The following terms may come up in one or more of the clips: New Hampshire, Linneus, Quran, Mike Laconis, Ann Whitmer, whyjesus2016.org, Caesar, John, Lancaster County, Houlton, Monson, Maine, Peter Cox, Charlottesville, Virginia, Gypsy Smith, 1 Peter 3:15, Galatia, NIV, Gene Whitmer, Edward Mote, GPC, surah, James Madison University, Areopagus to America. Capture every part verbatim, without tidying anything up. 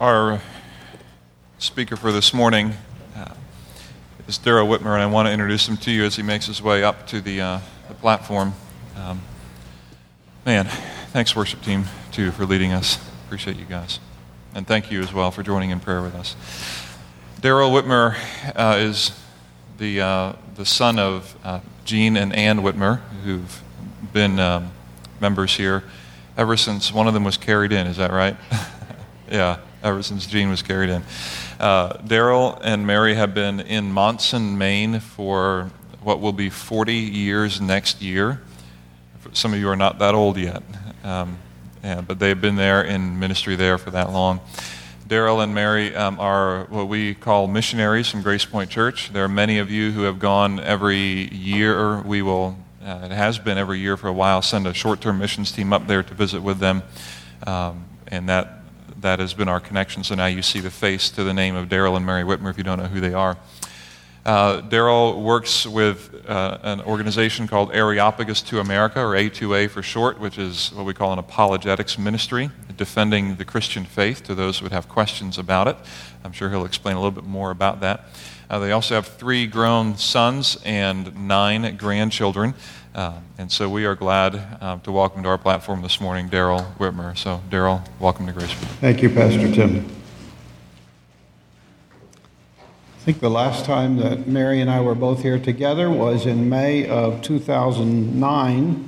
Our speaker for this morning uh, is Darrell Whitmer, and I want to introduce him to you as he makes his way up to the, uh, the platform. Um, man, thanks, worship team, too, for leading us. Appreciate you guys. And thank you as well for joining in prayer with us. Darrell Whitmer uh, is the uh, the son of uh, Gene and Ann Whitmer, who've been um, members here ever since one of them was carried in. Is that right? Yeah. Ever since Gene was carried in. Uh, Darrell and Mary have been in Monson, Maine for what will be forty years next year. Some of you are not that old yet, um, yeah, but they've been there in ministry there for that long. Darrell and Mary um, are what we call missionaries from Grace Point Church. There are many of you who have gone every year. We will, uh, it has been every year for a while, send a short-term missions team up there to visit with them, um, and that That has been our connection, so now you see the face to the name of Darrell and Mary Whitmer if you don't know who they are. Uh, Darrell works with uh, an organization called Areopagus to America, or A two A for short, which is what we call an apologetics ministry, defending the Christian faith to those who would have questions about it. I'm sure he'll explain a little bit more about that. Uh, they also have three grown sons and nine grandchildren, uh, and so we are glad uh, to welcome to our platform this morning Darrell Whitmer. So, Darrell, welcome to Grace. Thank you, Pastor Tim. I think the last time that Mary and I were both here together was in May of two thousand nine.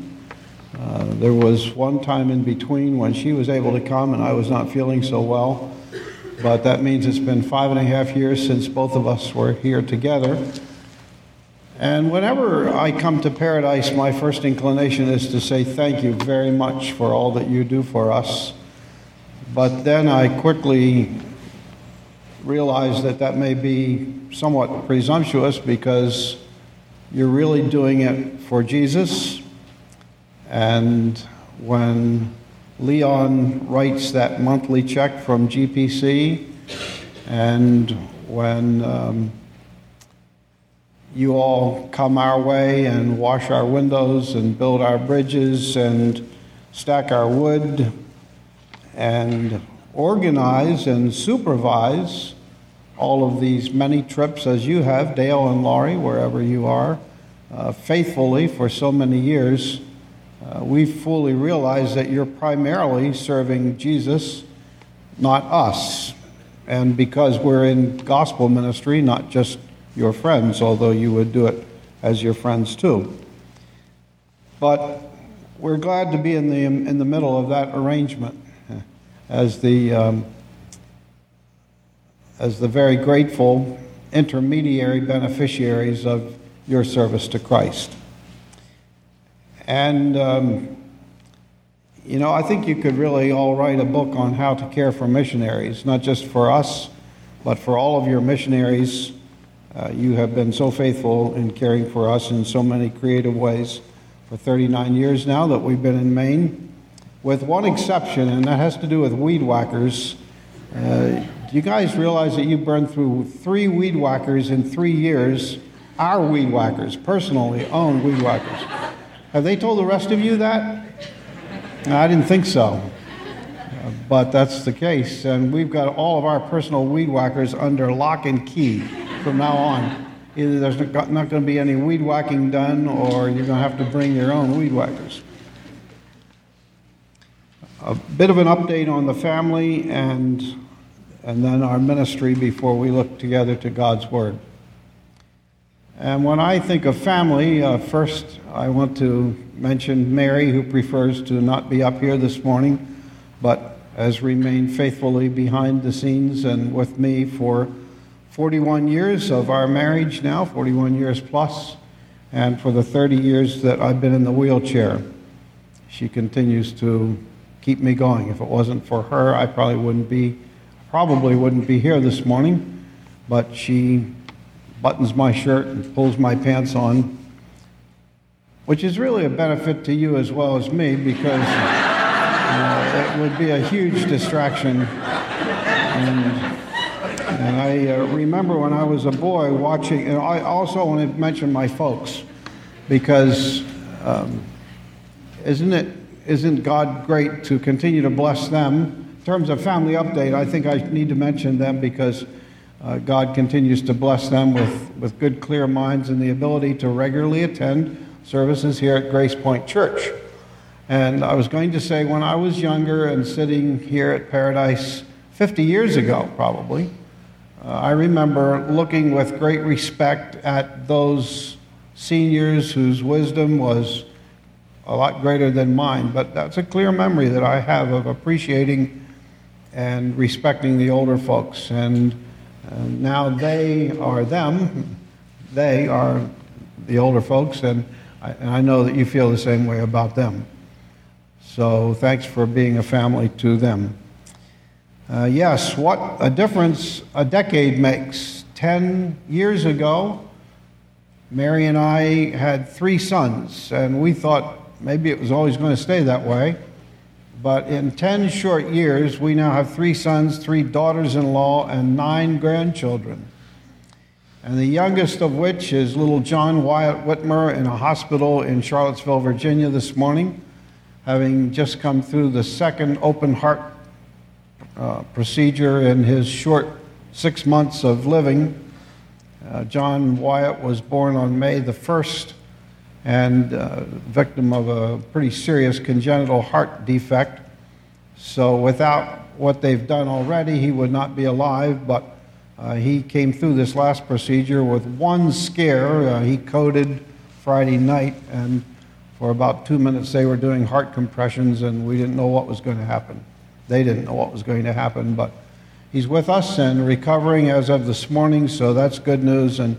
Uh, there was one time in between when she was able to come and I was not feeling so well. But that means it's been five and a half years since both of us were here together. And whenever I come to Paradise, my first inclination is to say thank you very much for all that you do for us. But then I quickly realize that that may be somewhat presumptuous because you're really doing it for Jesus. And when Leon writes that monthly check from G P C, and when um, you all come our way and wash our windows and build our bridges and stack our wood and organize and supervise all of these many trips as you have, Dale and Laurie, wherever you are, uh, faithfully for so many years. Uh, we fully realize that you're primarily serving Jesus, not us. And because we're in gospel ministry, not just your friends, although you would do it as your friends too. But we're glad to be in the in the middle of that arrangement. As the, um, as the very grateful intermediary beneficiaries of your service to Christ. And, um, you know, I think you could really all write a book on how to care for missionaries, not just for us, but for all of your missionaries. Uh, you have been so faithful in caring for us in so many creative ways for thirty-nine years now that we've been in Maine, with one exception, and that has to do with weed whackers. Uh, do you guys realize that you burned through three weed whackers in three years? Our weed whackers, personally owned weed whackers. Have they told the rest of you that? No, I didn't think so. Uh, but that's the case. And we've got all of our personal weed whackers under lock and key from now on. Either there's not going to be any weed whacking done, or you're going to have to bring your own weed whackers. A bit of an update on the family and, and then our ministry before we look together to God's Word. And when I think of family, uh, first I want to mention Mary, who prefers to not be up here this morning, but has remained faithfully behind the scenes and with me for forty-one years of our marriage now, forty-one years plus, and for the thirty years that I've been in the wheelchair. She continues to keep me going. If it wasn't for her, I probably wouldn't be, probably wouldn't be here this morning, but she buttons my shirt and pulls my pants on, which is really a benefit to you as well as me, because uh, it would be a huge distraction. And, and I uh, remember when I was a boy watching, and I also want to mention my folks, because um, isn't it, isn't God great to continue to bless them In terms of family update, I think I need to mention them because uh, God continues to bless them with, with good, clear minds and the ability to regularly attend services here at Grace Point Church. And I was going to say, when I was younger and sitting here at Paradise fifty years ago, probably, uh, I remember looking with great respect at those seniors whose wisdom was a lot greater than mine. But that's a clear memory that I have of appreciating and respecting the older folks. And uh, now they are them. They are the older folks, and I, and I know that you feel the same way about them. So thanks for being a family to them. Uh, yes, what a difference a decade makes. Ten years ago, Mary and I had three sons, and we thought maybe it was always going to stay that way. But in ten short years, we now have three sons, three daughters-in-law, and nine grandchildren. And the youngest of which is little John Wyatt Whitmer in a hospital in Charlottesville, Virginia this morning, having just come through the second open heart uh, procedure in his short six months of living. Uh, John Wyatt was born on May the first and uh, victim of a pretty serious congenital heart defect. So without what they've done already, he would not be alive, but Uh, he came through this last procedure with one scare. Uh, he coded Friday night, and for about two minutes they were doing heart compressions, and we didn't know what was going to happen. They didn't know what was going to happen, but he's with us and recovering as of this morning, so that's good news, and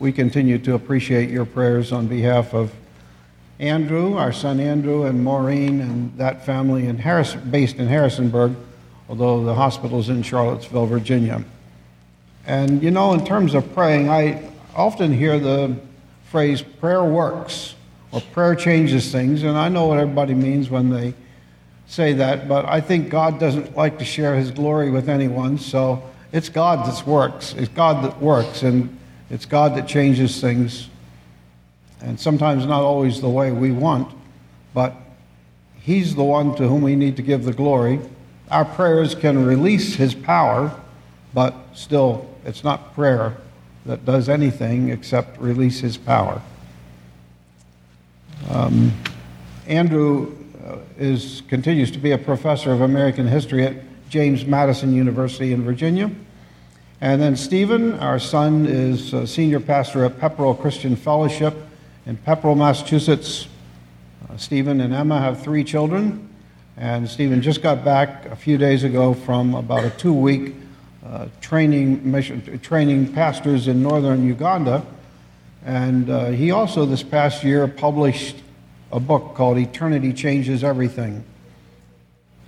we continue to appreciate your prayers on behalf of Andrew, our son Andrew, and Maureen, and that family in Harris, based in Harrisonburg, although the hospital's in Charlottesville, Virginia. And, you know, in terms of praying, I often hear the phrase prayer works or prayer changes things, and I know what everybody means when they say that, but I think God doesn't like to share his glory with anyone, so it's God that works. It's God that works, and it's God that changes things, and sometimes not always the way we want, but he's the one to whom we need to give the glory. Our prayers can release his power, but still, it's not prayer that does anything except release his power. Um, Andrew is continues to be a professor of American history at James Madison University in Virginia. And then Stephen, our son, is a senior pastor at Pepperell Christian Fellowship in Pepperell, Massachusetts. Uh, Stephen and Emma have three children. And Stephen just got back a few days ago from about a two-week Uh, training mission, training pastors in northern Uganda, and uh, he also this past year published a book called Eternity Changes Everything.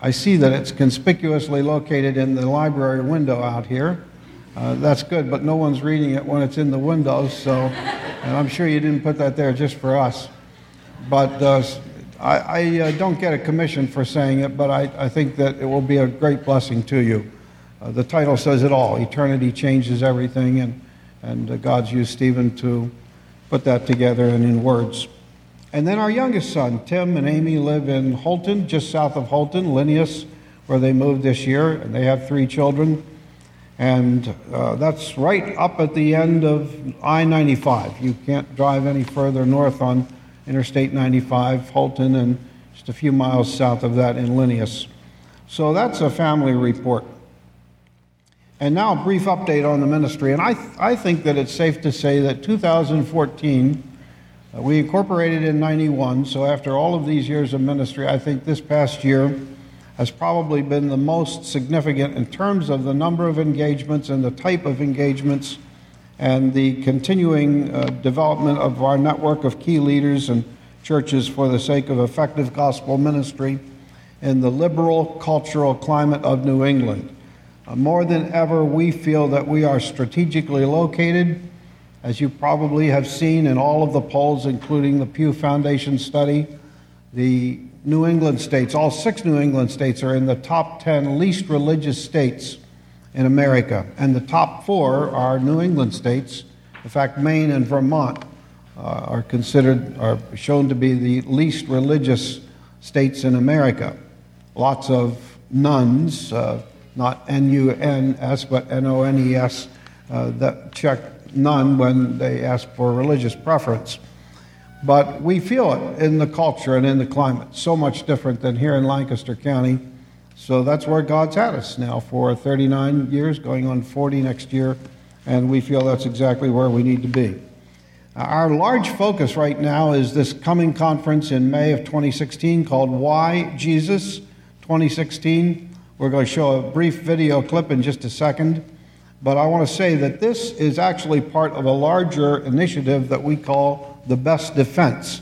I see that it's conspicuously located in the library window out here. Uh, that's good, but no one's reading it when it's in the window, so and I'm sure you didn't put that there just for us. But uh, I, I uh, don't get a commission for saying it, but I, I think that it will be a great blessing to you. Uh, the title says it all. Eternity Changes Everything, and, and uh, God's used Stephen to put that together and in words. And then our youngest son, Tim and Amy, live in Houlton, just south of Houlton, Linneus, where they moved this year, and they have three children. And uh, that's right up at the end of I ninety-five. You can't drive any further north on Interstate ninety-five, Houlton, and just a few miles south of that in Linneus. So that's a family report. And now a brief update on the ministry. And I th- I think that it's safe to say that two thousand fourteen, uh, we incorporated in ninety-one, so after all of these years of ministry, I think this past year has probably been the most significant in terms of the number of engagements and the type of engagements and the continuing uh, development of our network of key leaders and churches for the sake of effective gospel ministry in the liberal cultural climate of New England. Uh, more than ever, we feel that we are strategically located, as you probably have seen in all of the polls, including the Pew Foundation study. The New England states, all six New England states, are in the top ten least religious states in America. And the top four are New England states. In fact, Maine and Vermont uh, are considered, are shown to be the least religious states in America. Lots of nuns, uh, not N U N S, but N O N E S, uh, that checked none when they asked for religious preference. But we feel it in the culture and in the climate, so much different than here in Lancaster County. So that's where God's had us now for thirty-nine years, going on forty next year, and we feel that's exactly where we need to be. Our large focus right now is this coming conference in May of twenty sixteen called Why Jesus twenty sixteen. We're going to show a brief video clip in just a second, but I want to say that this is actually part of a larger initiative that we call the best defense.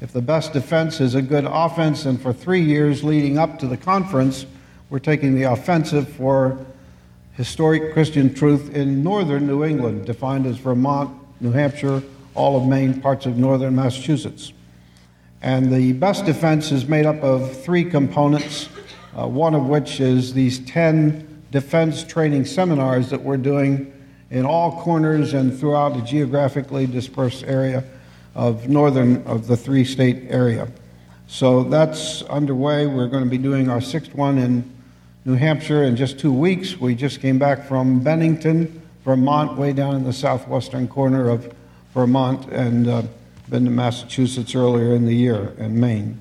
If the best defense is a good offense, and for three years leading up to the conference, we're taking the offensive for historic Christian truth in northern New England, defined as Vermont, New Hampshire, all of Maine, parts of northern Massachusetts. And the best defense is made up of three components, uh, one of which is these ten defense training seminars that we're doing in all corners and throughout a geographically dispersed area of northern of the three-state area. So that's underway. We're going to be doing our sixth one in New Hampshire in just two weeks. We just came back from Bennington, Vermont, way down in the southwestern corner of Vermont, and uh, been to Massachusetts earlier in the year and Maine.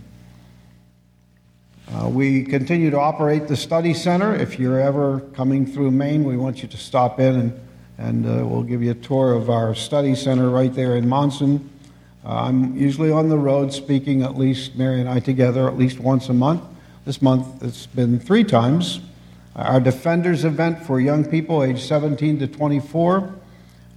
Uh, we continue to operate the study center. If you're ever coming through Maine, we want you to stop in, and, and uh, we'll give you a tour of our study center right there in Monson. Uh, I'm usually on the road speaking, at least Mary and I together, at least once a month. This month it's been three times. Our Defenders event for young people age seventeen to twenty-four,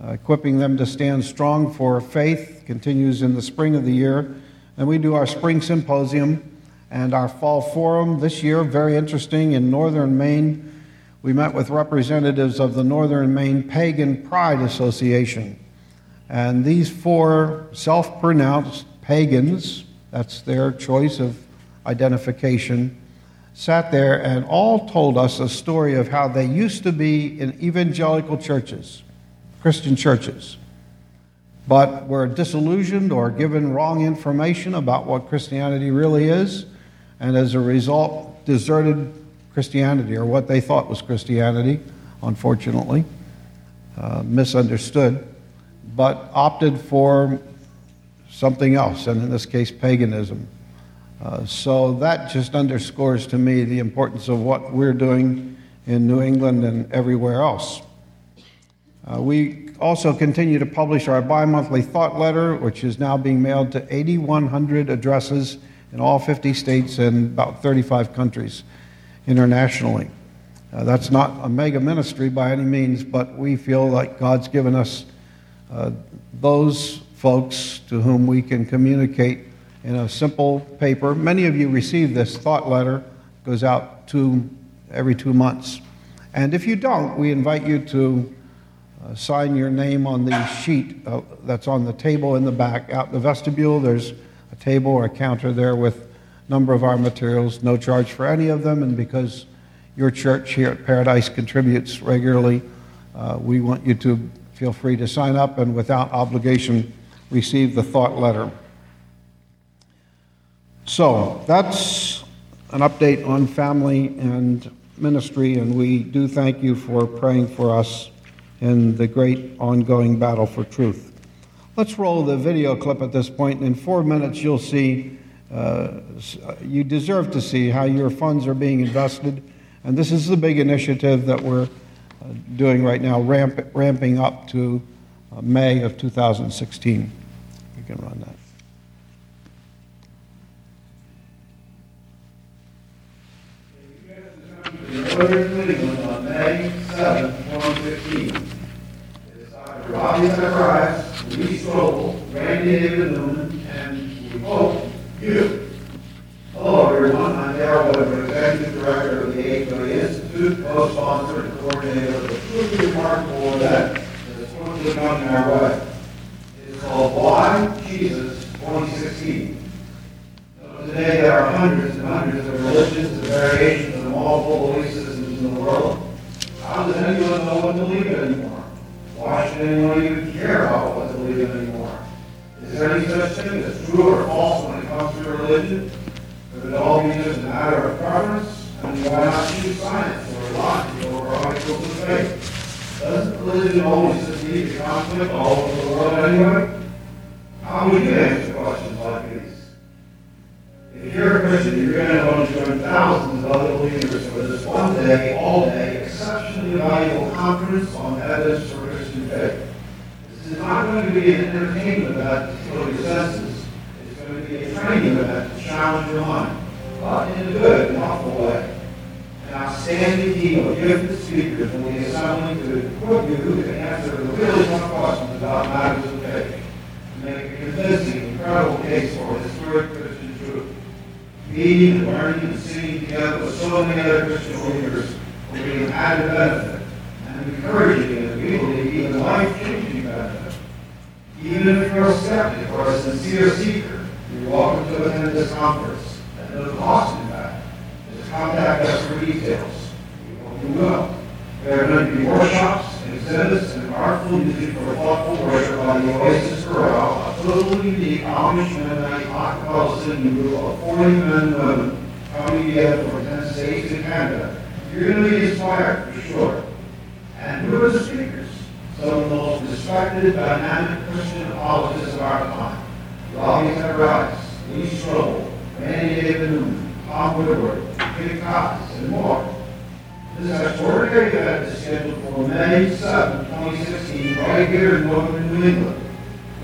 uh, equipping them to stand strong for faith, continues in the spring of the year. And we do our spring symposium and our fall forum this year, very interesting, in northern Maine. We met with representatives of the Northern Maine Pagan Pride Association. And these four self-pronounced pagans, that's their choice of identification, sat there and all told us a story of how they used to be in evangelical churches, Christian churches, but were disillusioned or given wrong information about what Christianity really is, and as a result deserted Christianity, or what they thought was Christianity, unfortunately, uh, misunderstood, but opted for something else, and in this case, paganism. Uh, so that just underscores to me the importance of what we're doing in New England and everywhere else. Uh, we also continue to publish our bi-monthly thought letter, which is now being mailed to eighty-one hundred addresses in all fifty states and about thirty-five countries internationally. Uh, that's not a mega ministry by any means, but we feel like God's given us Uh, those folks to whom we can communicate in a simple paper. Many of you receive this thought letter. It goes out two, every two months. And if you don't, we invite you to uh, sign your name on the sheet uh, that's on the table in the back. Out in the vestibule, there's a table or a counter there with a number of our materials, no charge for any of them. And because your church here at Paradise contributes regularly, uh, we want you to feel free to sign up and without obligation receive the thought letter. So that's an update on family and ministry, and we do thank you for praying for us in the great ongoing battle for truth. Let's roll the video clip at this point, and in four minutes you'll see, uh, you deserve to see how your funds are being invested, and this is the big initiative that we're doing right now, ramp, ramping up to uh, May of two thousand sixteen. You can run that. The U S is going to be in New England on May seventh, twenty fifteen. It's Doctor Ravi Zacharias, Louise Goble, Randy David Newman, and we hope you. Hello, everyone. I'm Darrell Whitmer, Executive Director of the A two A Institute, co-sponsor and coordinator of a truly remarkable event that is quickly coming our way. It is called Why Jesus twenty sixteen. So today there are hundreds and hundreds of religions and variations of multiple belief systems in the world. How does anyone know what to believe in anymore? Why should anyone even care about what to believe in anymore? Is there any such thing as true or false when it comes to religion? Could it all be just a matter of preference, and without any science or logic or article of faith. Doesn't religion always just lead to conflict all over the world anyway? How would you answer questions like these? If you're a Christian, you're going to want to join thousands of other believers for this one day, all day, exceptionally valuable conference on evidence for Christian faith. This is not going to be an entertainment event to fill your senses. It's going to be a training event to challenge your mind, but in a good and helpful way. An outstanding team of gifted speakers will be assembling to equip you to answer the really tough questions about matters of faith, and make a convincing, incredible case for historic Christian truth. Meeting and learning and singing together with so many other Christian leaders will be an added benefit, and encouraging and we believe even life-changing benefit. Even if you're a skeptic or a sincere seeker, you're welcome to attend this conference. At no cost, in fact. Just contact us for details. We hope you will. There are going to be workshops, exhibits, and artful music for thoughtful worship by the Oasis Chorale, a totally unique Amish Mennonite acapella singing group of forty men and women coming together from ten states and Canada. You're going to be inspired, for sure. And who are the speakers? Some of the most respected, dynamic Christian apologists of our time. Ravi Zacharias, Lee Strobel, Manny David Newman, Tom Woodward, Peter Cox, and more. This extraordinary event is scheduled for May seventh, twenty sixteen, right here in northern New England.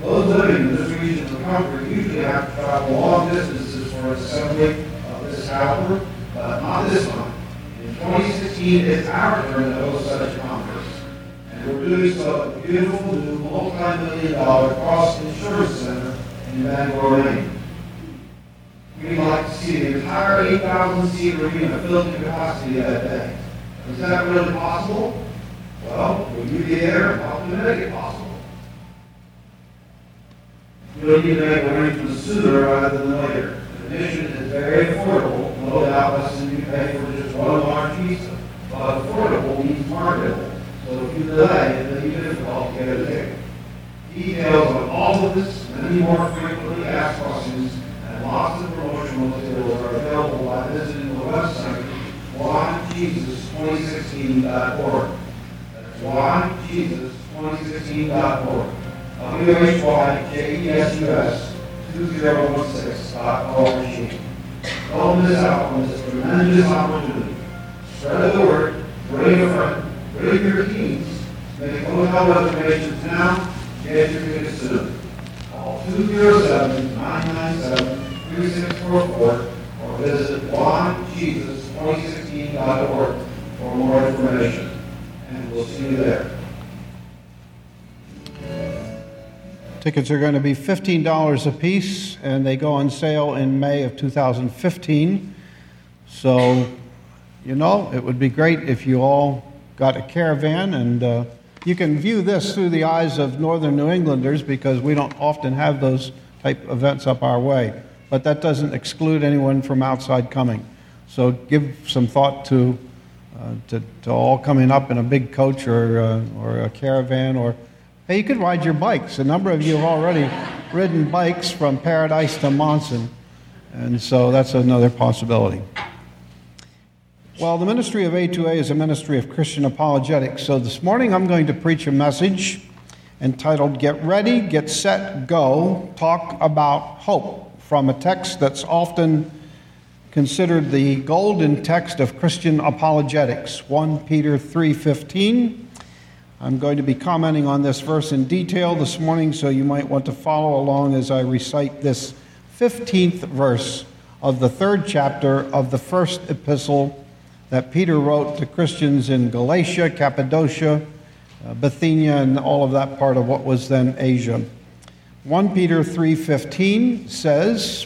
Those living in this region of the country usually have to travel long distances for an assembly of this caliber, but not this one. In twenty sixteen, it's our turn to host such a conference, and we're doing so at the beautiful new multi-million dollar Cross Insurance Center in Bangor, Maine. We'd like to see the entire eight thousand seat arena filled to capacity that day. Is that really possible? Well, will you be there and help to make it possible? You'll need to make arrangements sooner rather than later. Admission is very affordable, no doubt less than you pay for just one large pizza. But affordable means marketable, so if you delay, it may be difficult to get a ticket. Details on all of this and many more frequently asked questions and lots of promotional materials are available by visiting the website why jesus twenty sixteen dot org. That's why jesus twenty sixteen dot org. W H Y J E S U S two thousand sixteen dot org machine. Don't miss out on this tremendous opportunity. Spread the word, bring a friend, bring your teams, make hotel reservations now, get your tickets soon. Call two zero seven, nine nine seven, three six four four or visit why jesus twenty sixteen dot org for more information, and we'll see you there. Tickets are going to be fifteen dollars a piece, and they go on sale in May of two thousand fifteen. So, you know, it would be great if you all got a caravan, and uh, you can view this through the eyes of northern New Englanders because we don't often have those type events up our way. But that doesn't exclude anyone from outside coming. So give some thought to uh, to, to all coming up in a big coach or uh, or a caravan or. Hey, you could ride your bikes. A number of you have already ridden bikes from Paradise to Monson, and so that's another possibility. Well, the ministry of A two A is a ministry of Christian apologetics, so this morning I'm going to preach a message entitled, Get Ready, Get Set, Go, Talk About Hope, from a text that's often considered the golden text of Christian apologetics, First Peter three fifteen. I'm going to be commenting on this verse in detail this morning, so you might want to follow along as I recite this fifteenth verse of the third chapter of the first epistle that Peter wrote to Christians in Galatia, Cappadocia, Bithynia, and all of that part of what was then Asia. First Peter three fifteen says,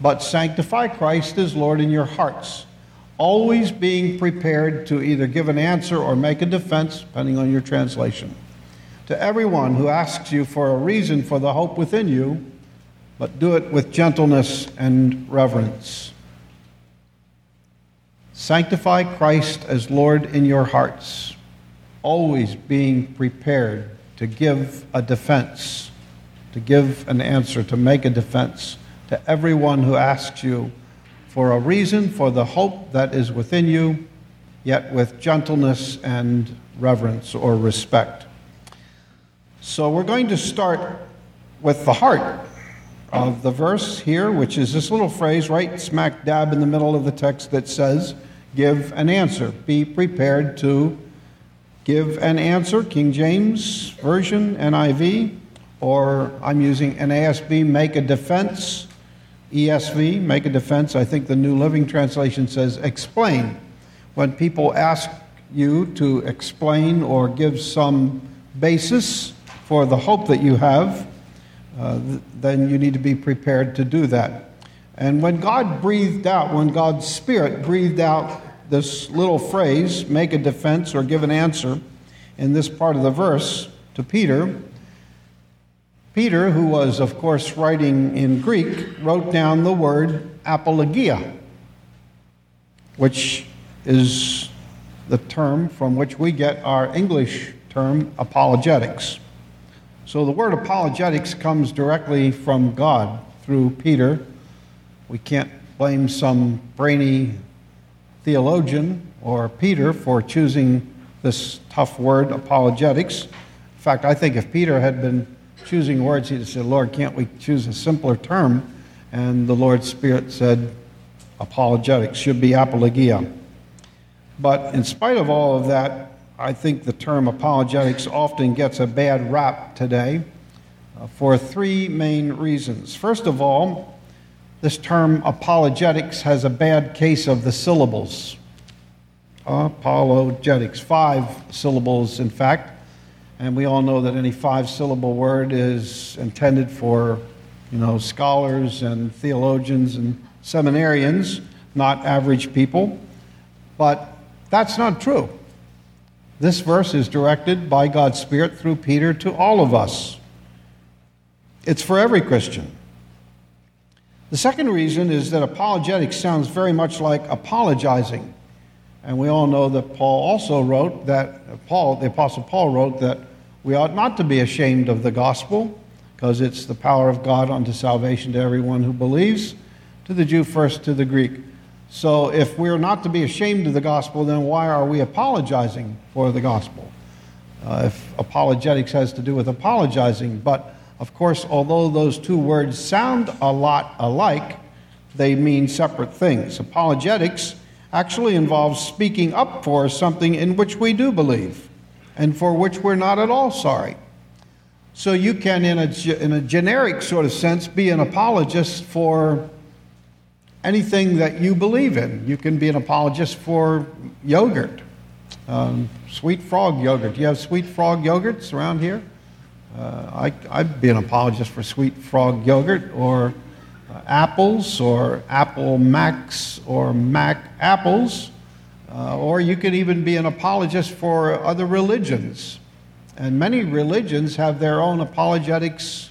"But sanctify Christ as Lord in your hearts, always being prepared to either give an answer or make a defense," depending on your translation, "to everyone who asks you for a reason for the hope within you, but do it with gentleness and reverence." Sanctify Christ as Lord in your hearts, always being prepared to give a defense, to give an answer, to make a defense to everyone who asks you for a reason for the hope that is within you, yet with gentleness and reverence or respect. So we're going to start with the heart of the verse here, which is this little phrase right smack dab in the middle of the text that says, give an answer. Be prepared to give an answer. King James Version, N I V, or I'm using N A S B, make a defense, E S V, make a defense. I think the New Living Translation says explain. When people ask you to explain or give some basis for the hope that you have, uh, th- then you need to be prepared to do that. And when God breathed out, when God's Spirit breathed out this little phrase, make a defense or give an answer, in this part of the verse to Peter, Peter, who was, of course, writing in Greek, wrote down the word apologia, which is the term from which we get our English term apologetics. So the word apologetics comes directly from God through Peter. We can't blame some brainy theologian or Peter for choosing this tough word, apologetics. In fact, I think if Peter had been choosing words, he'd have said, Lord, can't we choose a simpler term? And the Lord's Spirit said, apologetics should be apologia. But in spite of all of that, I think the term apologetics often gets a bad rap today uh, for three main reasons. First of all, this term apologetics has a bad case of the syllables. Apologetics, five syllables, in fact. And we all know that any five-syllable word is intended for, you know, scholars and theologians and seminarians, not average people. But that's not true. This verse is directed by God's Spirit through Peter to all of us. It's for every Christian. The second reason is that apologetics sounds very much like apologizing. And we all know that Paul also wrote that, Paul, the Apostle Paul wrote that we ought not to be ashamed of the gospel, because it's the power of God unto salvation to everyone who believes, to the Jew first, to the Greek. So if we're not to be ashamed of the gospel, then why are we apologizing for the gospel? Uh, if apologetics has to do with apologizing. But, of course, although those two words sound a lot alike, they mean separate things. Apologetics actually involves speaking up for something in which we do believe and for which we're not at all sorry. So you can, in a, in a generic sort of sense, be an apologist for anything that you believe in. You can be an apologist for yogurt, um, sweet frog yogurt. Do you have sweet frog yogurts around here? Uh, I, I'd be an apologist for sweet frog yogurt, or uh, apples, or Apple Macs, or Mac apples. Uh, or you could even be an apologist for other religions. And many religions have their own apologetics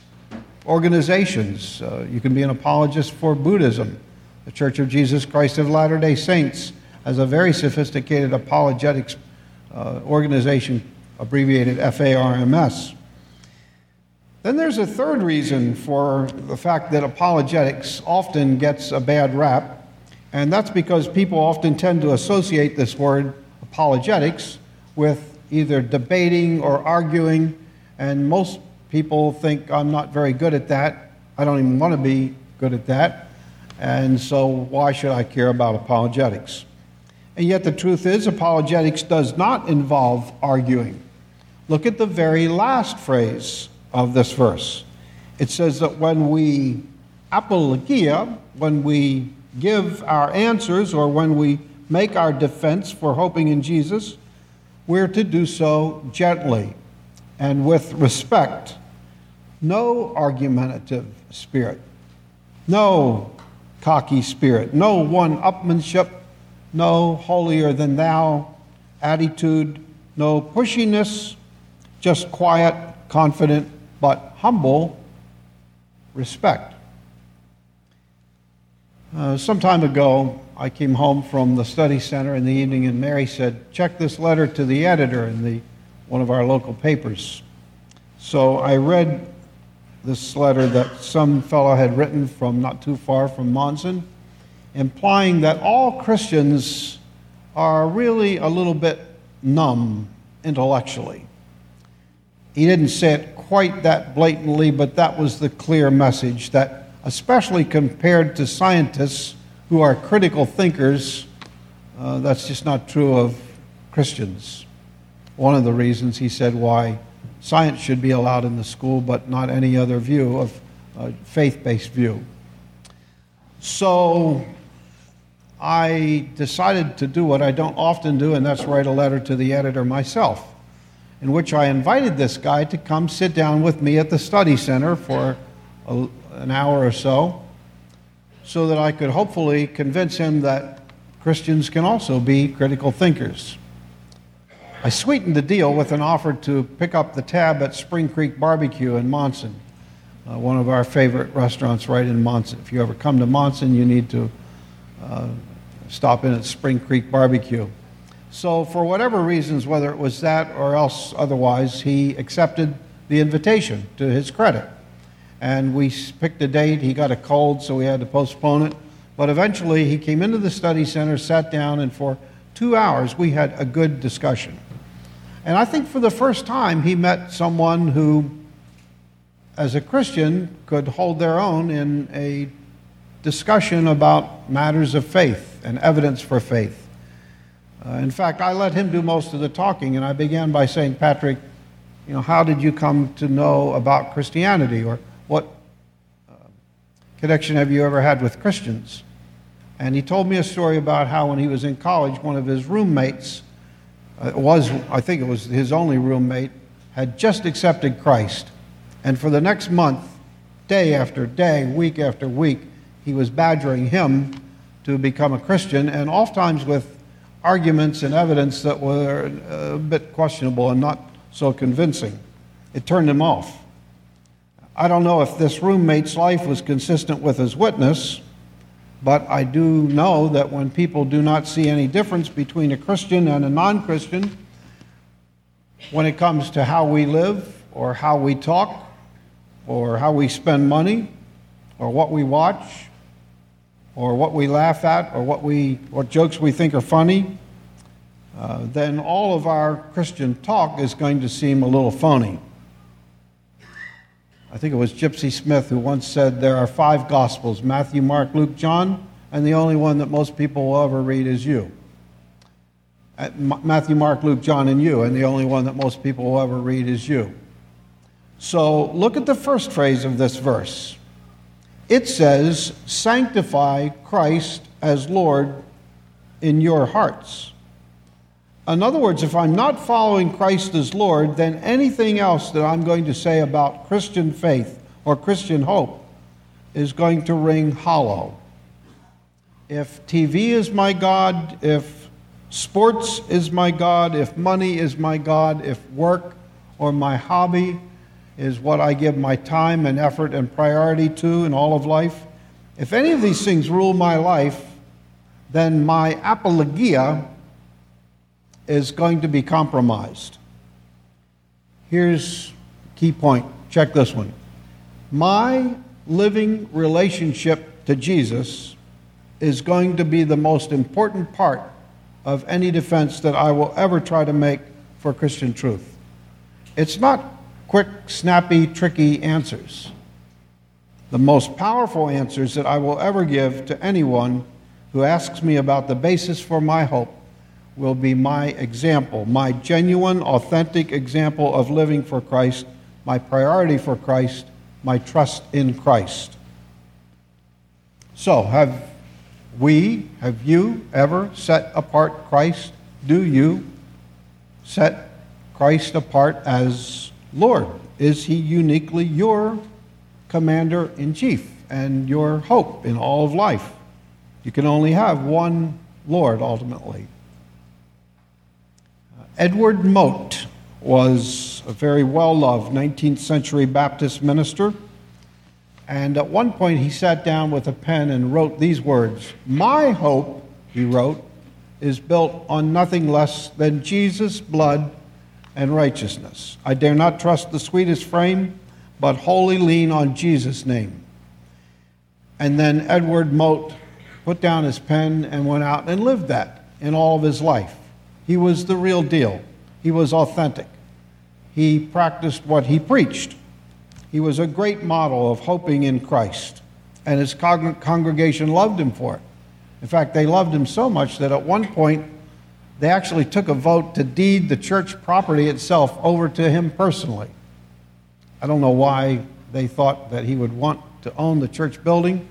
organizations. Uh, you can be an apologist for Buddhism. The Church of Jesus Christ of Latter-day Saints has a very sophisticated apologetics uh, organization, abbreviated F A R M S. Then there's a third reason for the fact that apologetics often gets a bad rap, and that's because people often tend to associate this word, apologetics, with either debating or arguing, and most people think, I'm not very good at that, I don't even want to be good at that, and so why should I care about apologetics? And yet the truth is, apologetics does not involve arguing. Look at the very last phrase of this verse. It says that when we apologia, when we give our answers or when we make our defense for hoping in Jesus, we're to do so gently and with respect. No argumentative spirit. No cocky spirit, no one-upmanship, no holier-than-thou attitude, no pushiness, just quiet, confident, but humble respect. Uh, some time ago, I came home from the study center in the evening, and Mary said, check this letter to the editor in the one of our local papers. So I read this letter that some fellow had written from not too far from Monson, implying that all Christians are really a little bit numb intellectually. He didn't say it quite that blatantly, but that was the clear message, that especially compared to scientists who are critical thinkers, uh, that's just not true of Christians. One of the reasons he said why science should be allowed in the school, but not any other view of uh, faith-based view. So I decided to do what I don't often do, and that's write a letter to the editor myself, in which I invited this guy to come sit down with me at the study center for a, an hour or so, so that I could hopefully convince him that Christians can also be critical thinkers. I sweetened the deal with an offer to pick up the tab at Spring Creek Barbecue in Monson, uh, one of our favorite restaurants right in Monson. If you ever come to Monson, you need to uh, stop in at Spring Creek Barbecue. So for whatever reasons, whether it was that or else otherwise, he accepted the invitation to his credit. And we picked a date. He got a cold, so we had to postpone it. But eventually he came into the study center, sat down, and for two hours we had a good discussion. And I think for the first time he met someone who, as a Christian, could hold their own in a discussion about matters of faith and evidence for faith. Uh, in fact, I let him do most of the talking, and I began by saying, Patrick, you know, how did you come to know about Christianity, or what uh, connection have you ever had with Christians? And he told me a story about how when he was in college, one of his roommates, uh, was I think it was his only roommate, had just accepted Christ. And for the next month, day after day, week after week, he was badgering him to become a Christian, and oftentimes with arguments and evidence that were a bit questionable and not so convincing. It turned him off. I don't know if this roommate's life was consistent with his witness, but I do know that when people do not see any difference between a Christian and a non-Christian, when it comes to how we live or how we talk or how we spend money or what we watch, or what we laugh at, or what we, what jokes we think are funny, uh, then all of our Christian talk is going to seem a little phony. I think it was Gypsy Smith who once said there are five Gospels, Matthew, Mark, Luke, John, and the only one that most people will ever read is you. At M- Matthew, Mark, Luke, John, and you, and the only one that most people will ever read is you. So look at the first phrase of this verse. It says, sanctify Christ as Lord in your hearts. In other words, if I'm not following Christ as Lord, then anything else that I'm going to say about Christian faith or Christian hope is going to ring hollow. If T V is my God, if sports is my God, if money is my God, if work or my hobby is what I give my time and effort and priority to in all of life. If any of these things rule my life, then my apologia is going to be compromised. Here's key point. Check this one. My living relationship to Jesus is going to be the most important part of any defense that I will ever try to make for Christian truth. It's not quick, snappy, tricky answers. The most powerful answers that I will ever give to anyone who asks me about the basis for my hope will be my example, my genuine, authentic example of living for Christ, my priority for Christ, my trust in Christ. So, have we, have you ever set apart Christ? Do you set Christ apart as Lord? Is he uniquely your commander-in-chief and your hope in all of life? You can only have one Lord, ultimately. Edward Mote was a very well-loved nineteenth century Baptist minister, and at one point he sat down with a pen and wrote these words, "My hope," he wrote, "is built on nothing less than Jesus' blood and righteousness. I dare not trust the sweetest frame, but wholly lean on Jesus' name." And then Edward Mote put down his pen, and went out and lived that in all of his life. He was the real deal. He was authentic. He practiced what he preached. He was a great model of hoping in Christ, and his con- congregation loved him for it. In fact, they loved him so much that at one point, they actually took a vote to deed the church property itself over to him personally. I don't know why they thought that he would want to own the church building,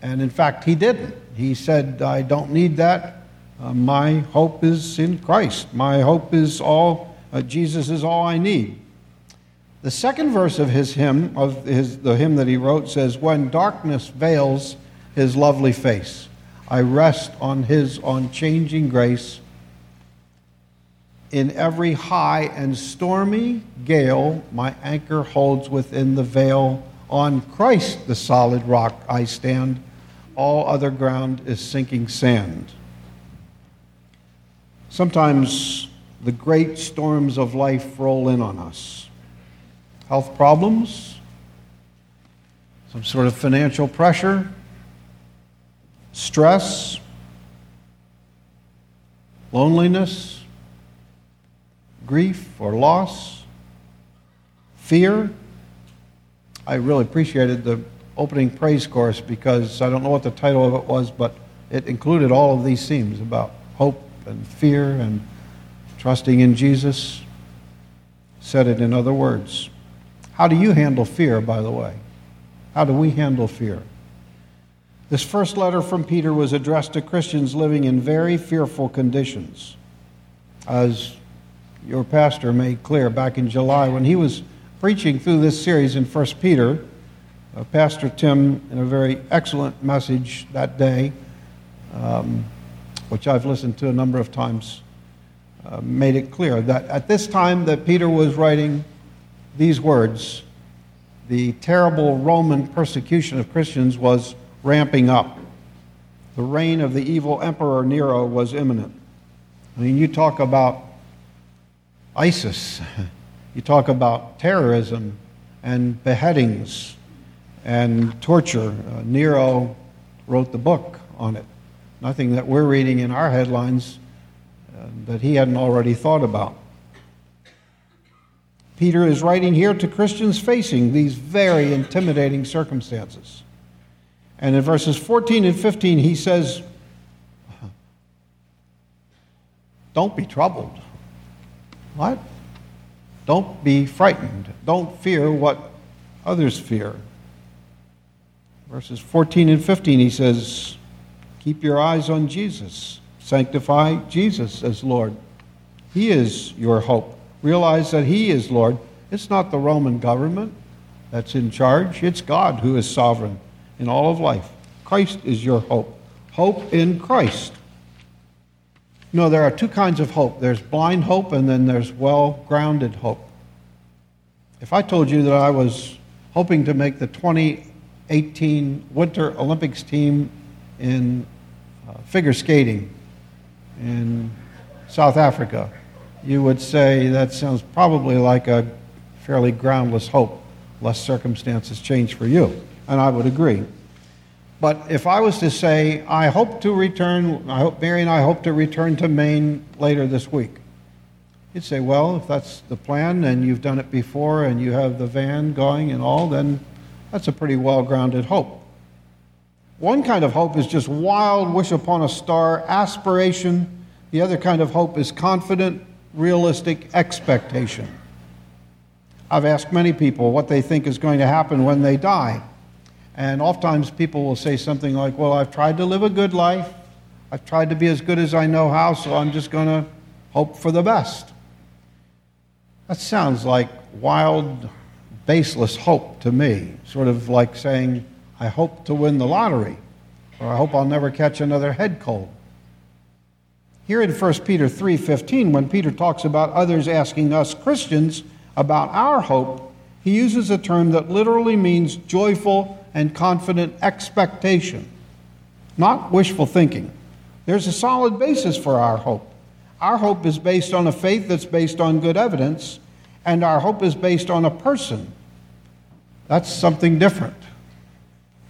and in fact, he didn't. He said, I don't need that. Uh, my hope is in Christ. My hope is all, uh, Jesus is all I need. The second verse of his hymn, of his the hymn that he wrote, says, when darkness veils his lovely face, I rest on his unchanging grace. In every high and stormy gale, my anchor holds within the veil. On Christ, the solid rock, I stand. All other ground is sinking sand. Sometimes the great storms of life roll in on us. Health problems, some sort of financial pressure, stress, loneliness, grief or loss, fear. I really appreciated the opening praise chorus because I don't know what the title of it was, but it included all of these themes about hope and fear and trusting in Jesus. Said it in other words. How do you handle fear, by the way? How do we handle fear? This first letter from Peter was addressed to Christians living in very fearful conditions. As your pastor made clear back in July, when he was preaching through this series in First Peter, uh, Pastor Tim, in a very excellent message that day, um, which I've listened to a number of times, uh, made it clear that at this time that Peter was writing these words, the terrible Roman persecution of Christians was ramping up. The reign of the evil Emperor Nero was imminent. I mean, you talk about ISIS, you talk about terrorism and beheadings and torture. Uh, Nero wrote the book on it. Nothing that we're reading in our headlines uh, that he hadn't already thought about. Peter is writing here to Christians facing these very intimidating circumstances. And in verses fourteen and fifteen, he says, don't be troubled. What? Don't be frightened. Don't fear what others fear. Verses fourteen and fifteen, he says, keep your eyes on Jesus. Sanctify Jesus as Lord. He is your hope. Realize that He is Lord. It's not the Roman government that's in charge. It's God who is sovereign in all of life. Christ is your hope. Hope in Christ. You know, there are two kinds of hope. There's blind hope and then there's well-grounded hope. If I told you that I was hoping to make the twenty eighteen Winter Olympics team in uh, figure skating in South Africa, you would say that sounds probably like a fairly groundless hope, lest circumstances change for you. And I would agree. But if I was to say, I hope to return, I hope Mary and I hope to return to Maine later this week, you'd say, well, if that's the plan and you've done it before and you have the van going and all, then that's a pretty well-grounded hope. One kind of hope is just wild, wish upon a star, aspiration. The other kind of hope is confident, realistic expectation. I've asked many people what they think is going to happen when they die. And oftentimes people will say something like, well, I've tried to live a good life. I've tried to be as good as I know how, so I'm just going to hope for the best. That sounds like wild, baseless hope to me. Sort of like saying, I hope to win the lottery, or I hope I'll never catch another head cold. Here in First Peter three fifteen, when Peter talks about others asking us Christians about our hope, he uses a term that literally means joyful and confident expectation, not wishful thinking. There's a solid basis for our hope. Our hope is based on a faith that's based on good evidence, and our hope is based on a person. That's something different.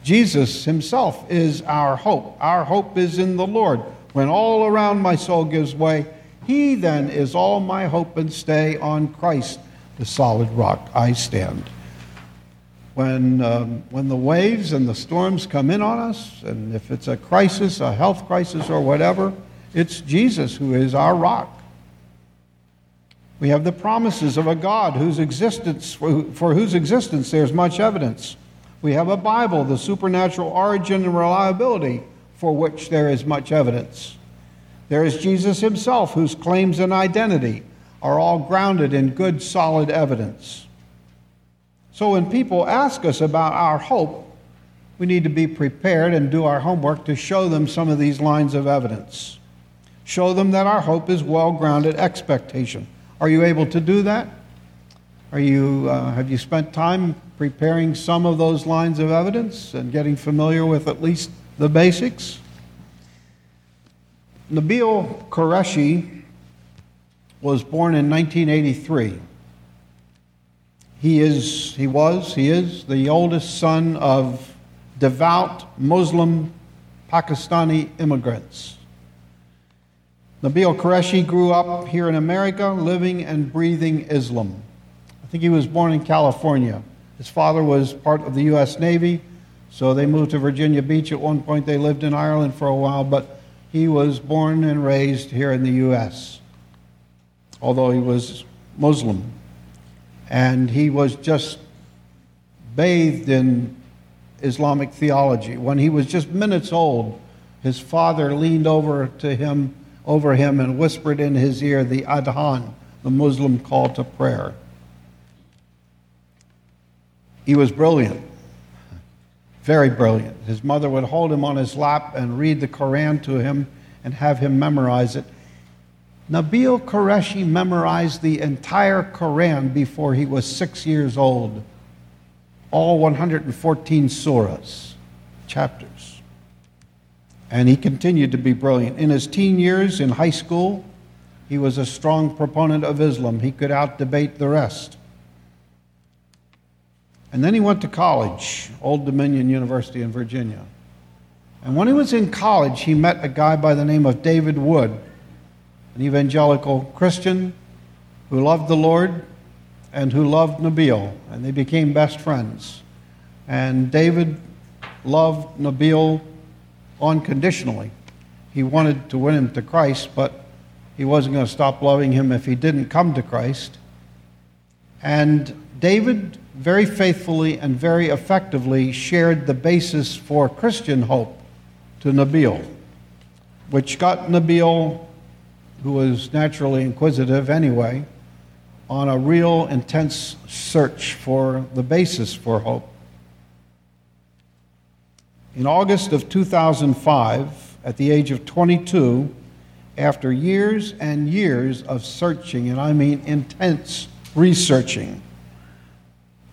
Jesus himself is our hope. Our hope is in the Lord. When all around my soul gives way, he then is all my hope and stay. On Christ, the solid rock, I stand. When um, when the waves and the storms come in on us, and if it's a crisis, a health crisis or whatever, it's Jesus who is our rock. We have the promises of a God whose existence, for whose existence there's much evidence. We have a Bible, the supernatural origin and reliability for which there is much evidence. There is Jesus himself, whose claims and identity are all grounded in good, solid evidence. So when people ask us about our hope, we need to be prepared and do our homework to show them some of these lines of evidence. Show them that our hope is well-grounded expectation. Are you able to do that? Are you? Uh, have you spent time preparing some of those lines of evidence and getting familiar with at least the basics? Nabil Qureshi was born in nineteen eighty-three. He is, he was, he is the oldest son of devout Muslim Pakistani immigrants. Nabil Qureshi grew up here in America, living and breathing Islam. I think he was born in California. His father was part of the U S Navy, so they moved to Virginia Beach. At one point they lived in Ireland for a while, but he was born and raised here in the U S, although he was Muslim. And he was just bathed in Islamic theology. When he was just minutes old, his father leaned over to him, over him and whispered in his ear the Adhan, the Muslim call to prayer. He was brilliant, very brilliant. His mother would hold him on his lap and read the Quran to him and have him memorize it. Nabil Qureshi memorized the entire Quran before he was six years old, all one hundred fourteen surahs, chapters. And he continued to be brilliant. In his teen years in high school, he was a strong proponent of Islam. He could out-debate the rest. And then he went to college, Old Dominion University in Virginia. And when he was in college, he met a guy by the name of David Wood, an evangelical Christian who loved the Lord and who loved Nabil. And they became best friends. And David loved Nabil unconditionally. He wanted to win him to Christ, but he wasn't going to stop loving him if he didn't come to Christ. And David very faithfully and very effectively shared the basis for Christian hope to Nabil, which got Nabil, who was naturally inquisitive anyway, on a real intense search for the basis for hope. In August of two thousand five, at the age of twenty-two, after years and years of searching, and I mean intense researching,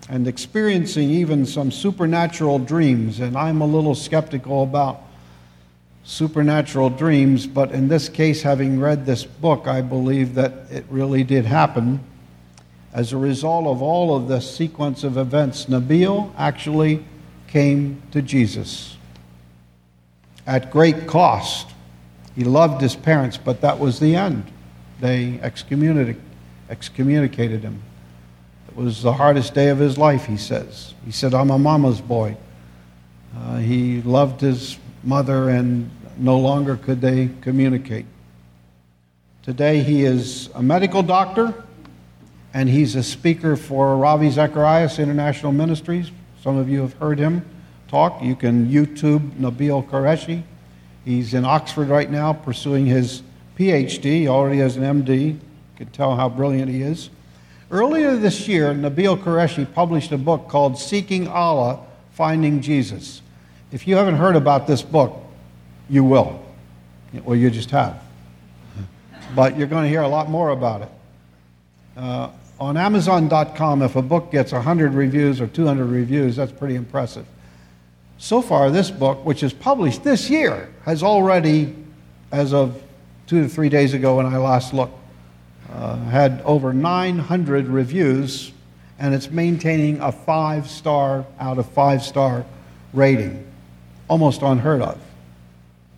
and experiencing even some supernatural dreams, and I'm a little skeptical about supernatural dreams, but in this case, having read this book, I believe that it really did happen. As a result of all of this sequence of events, Nabil actually came to Jesus at great cost. He loved his parents, but that was the end. They excommunic- excommunicated him. It was the hardest day of his life, he says. He said, I'm a mama's boy. Uh, he loved his mother, and no longer could they communicate. Today he is a medical doctor, and he's a speaker for Ravi Zacharias International Ministries. Some of you have heard him talk. You can YouTube Nabil Qureshi. He's in Oxford right now pursuing his P H D. He already has an M D. You can tell how brilliant he is. Earlier this year, Nabil Qureshi published a book called Seeking Allah, Finding Jesus. If you haven't heard about this book, you will. Well, you just have. But you're going to hear a lot more about it. Uh, on Amazon dot com, if a book gets one hundred reviews or two hundred reviews, that's pretty impressive. So far, this book, which is published this year, has already, as of two to three days ago when I last looked, Uh, had over nine hundred reviews, and it's maintaining a five-star out of five-star rating. Almost unheard of.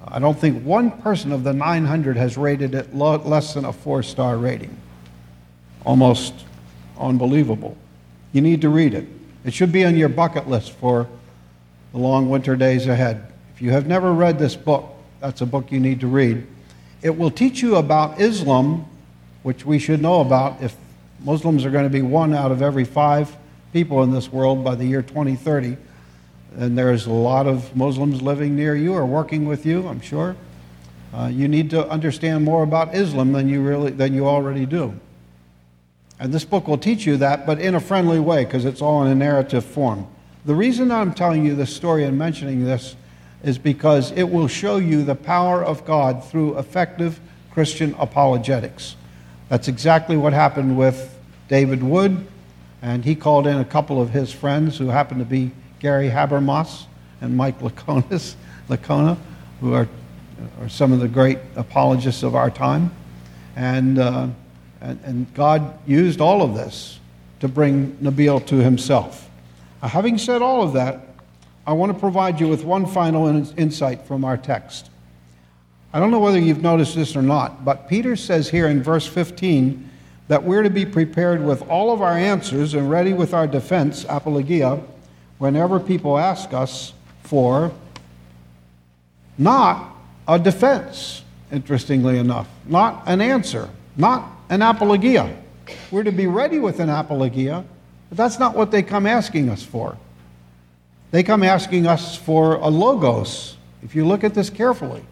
I don't think one person of the nine hundred has rated it lo- less than a four-star rating. Almost unbelievable. You need to read it. It should be on your bucket list for the long winter days ahead. If you have never read this book, that's a book you need to read. It will teach you about Islam, which we should know about if Muslims are going to be one out of every five people in this world by the year twenty thirty. And there's a lot of Muslims living near you or working with you, I'm sure. Uh, you need to understand more about Islam than you really than you already do. And this book will teach you that, but in a friendly way, because it's all in a narrative form. The reason I'm telling you this story and mentioning this is because it will show you the power of God through effective Christian apologetics. That's exactly what happened with David Wood, and he called in a couple of his friends who happened to be Gary Habermas and Mike Laconis, Lacona, who are, are some of the great apologists of our time. And, uh, and, and God used all of this to bring Nabil to himself. Now, having said all of that, I want to provide you with one final in- insight from our text. I don't know whether you've noticed this or not, but Peter says here in verse fifteen that we're to be prepared with all of our answers and ready with our defense, apologia, whenever people ask us for not a defense, interestingly enough, not an answer, not an apologia. We're to be ready with an apologia, but that's not what they come asking us for. They come asking us for a logos, if you look at this carefully.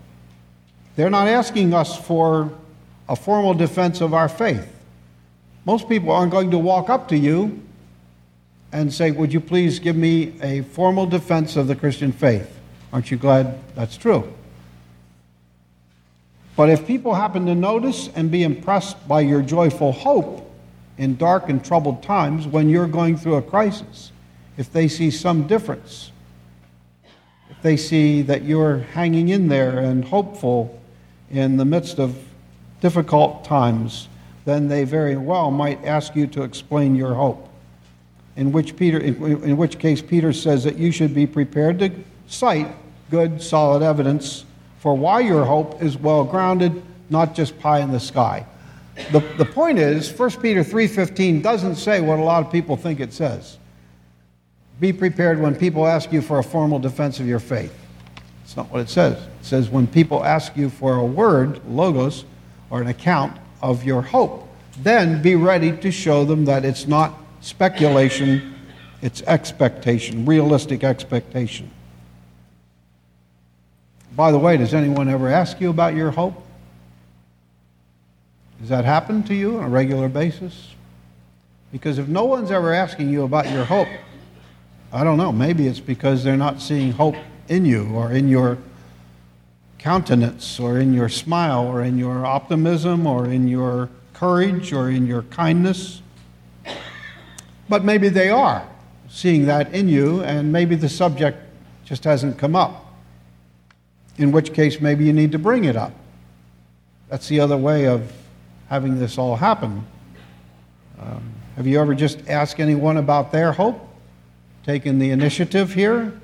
They're not asking us for a formal defense of our faith. Most people aren't going to walk up to you and say, would you please give me a formal defense of the Christian faith? Aren't you glad that's true? But if people happen to notice and be impressed by your joyful hope in dark and troubled times when you're going through a crisis, if they see some difference, if they see that you're hanging in there and hopeful in the midst of difficult times, then they very well might ask you to explain your hope. In which Peter, in, in which case Peter says that you should be prepared to cite good, solid evidence for why your hope is well-grounded, not just pie in the sky. The, the point is, First Peter three fifteen doesn't say what a lot of people think it says. Be prepared when people ask you for a formal defense of your faith. That's not what it says. It says when people ask you for a word, logos, or an account of your hope, then be ready to show them that it's not speculation, it's expectation, realistic expectation. By the way, does anyone ever ask you about your hope? Does that happen to you on a regular basis? Because if no one's ever asking you about your hope, I don't know, maybe it's because they're not seeing hope in you or in your countenance or in your smile or in your optimism or in your courage or in your kindness. But maybe they are seeing that in you, and maybe the subject just hasn't come up, in which case maybe you need to bring it up. That's the other way of having this all happen. Um, have you ever just asked anyone about their hope? Taking the initiative here?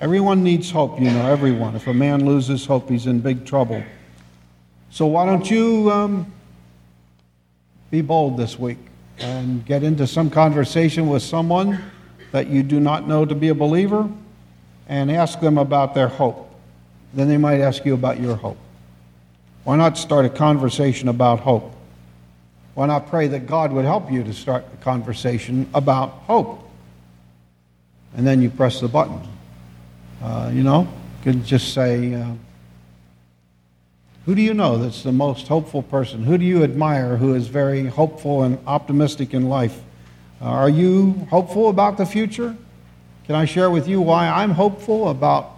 Everyone needs hope, you know, everyone. If a man loses hope, he's in big trouble. So why don't you um, be bold this week and get into some conversation with someone that you do not know to be a believer and ask them about their hope. Then they might ask you about your hope. Why not start a conversation about hope? Why not pray that God would help you to start a conversation about hope? And then you press the button. Uh, you know, you can just say, uh, who do you know that's the most hopeful person? Who do you admire who is very hopeful and optimistic in life? Uh, are you hopeful about the future? Can I share with you why I'm hopeful about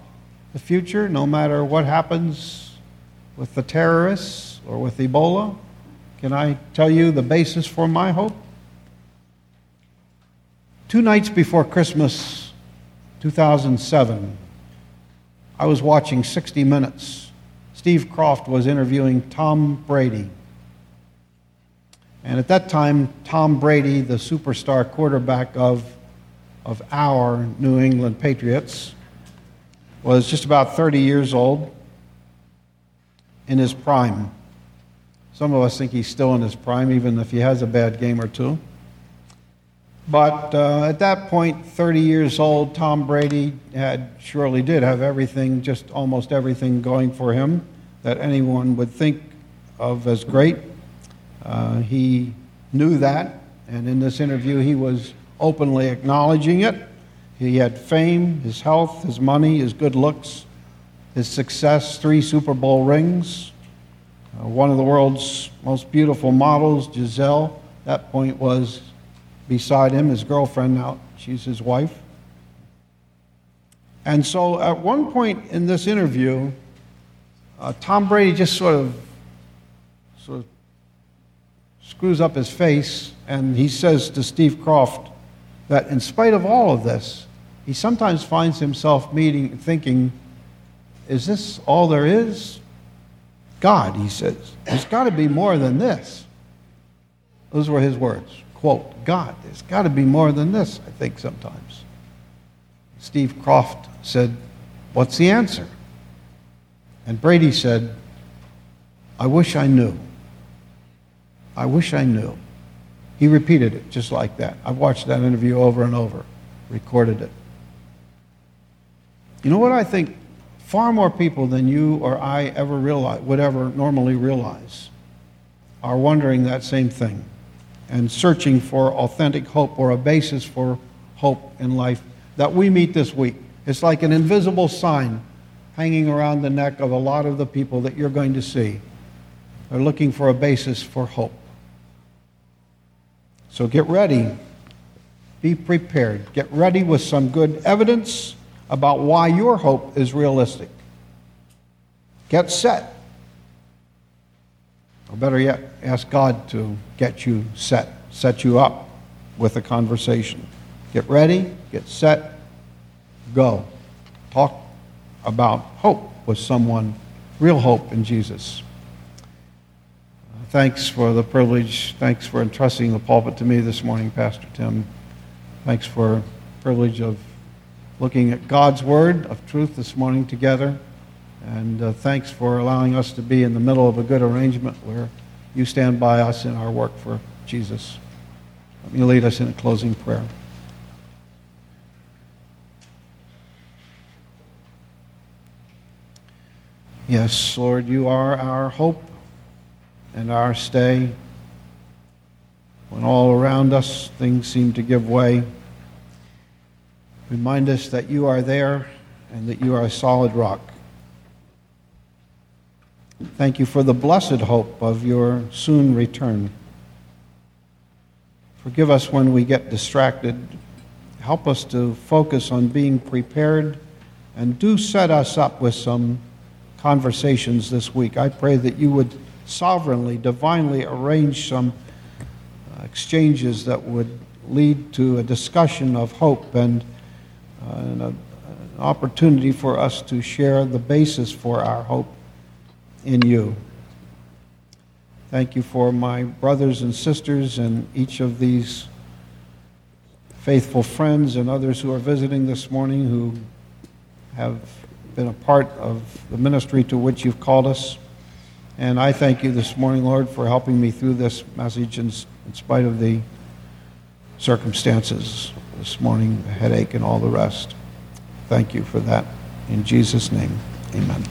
the future, no matter what happens with the terrorists or with Ebola? Can I tell you the basis for my hope? Two nights before Christmas, two thousand seven, I was watching sixty minutes. Steve Croft was interviewing Tom Brady. And at that time, Tom Brady, the superstar quarterback of of our New England Patriots, was just about thirty years old, in his prime. Some of us think he's still in his prime, even if he has a bad game or two. But uh, at that point, thirty years old, Tom Brady had surely did have everything, just almost everything going for him that anyone would think of as great. Uh, he knew that, and in this interview he was openly acknowledging it. He had fame, his health, his money, his good looks, his success, three Super Bowl rings, uh, one of the world's most beautiful models, Giselle, at that point was beside him, his girlfriend now, she's his wife. And so at one point in this interview, uh, Tom Brady just sort of sort of screws up his face, and he says to Steve Croft that in spite of all of this, he sometimes finds himself meeting, thinking, is this all there is? God, he says, there's got to be more than this. Those were his words. Quote, God, there's got to be more than this, I think sometimes. Steve Croft said, what's the answer? And Brady said, I wish I knew. I wish I knew. He repeated it just like that. I watched that interview over and over, recorded it. You know what I think? Far more people than you or I ever realize, would ever normally realize, are wondering that same thing, and searching for authentic hope or a basis for hope in life that we meet this week. It's like an invisible sign hanging around the neck of a lot of the people that you're going to see. They're looking for a basis for hope. So get ready. Be prepared. Get ready with some good evidence about why your hope is realistic. Get set. Or better yet, ask God to get you set, set you up with a conversation. Get ready, get set, go. Talk about hope with someone, real hope in Jesus. Thanks for the privilege. Thanks for entrusting the pulpit to me this morning, Pastor Tim. Thanks for the privilege of looking at God's Word of truth this morning together. And uh, thanks for allowing us to be in the middle of a good arrangement where you stand by us in our work for Jesus. Let me lead us in a closing prayer. Yes, Lord, you are our hope and our stay. When all around us things seem to give way, remind us that you are there and that you are a solid rock. Thank you for the blessed hope of your soon return. Forgive us when we get distracted. Help us to focus on being prepared, and do set us up with some conversations this week. I pray that you would sovereignly, divinely arrange some exchanges that would lead to a discussion of hope and uh, an, uh, an opportunity for us to share the basis for our hope in you. Thank you for my brothers and sisters and each of these faithful friends and others who are visiting this morning who have been a part of the ministry to which you've called us. And I thank you this morning, Lord, for helping me through this message in, in spite of the circumstances this morning, the headache and all the rest. Thank you for that. In Jesus' name, amen.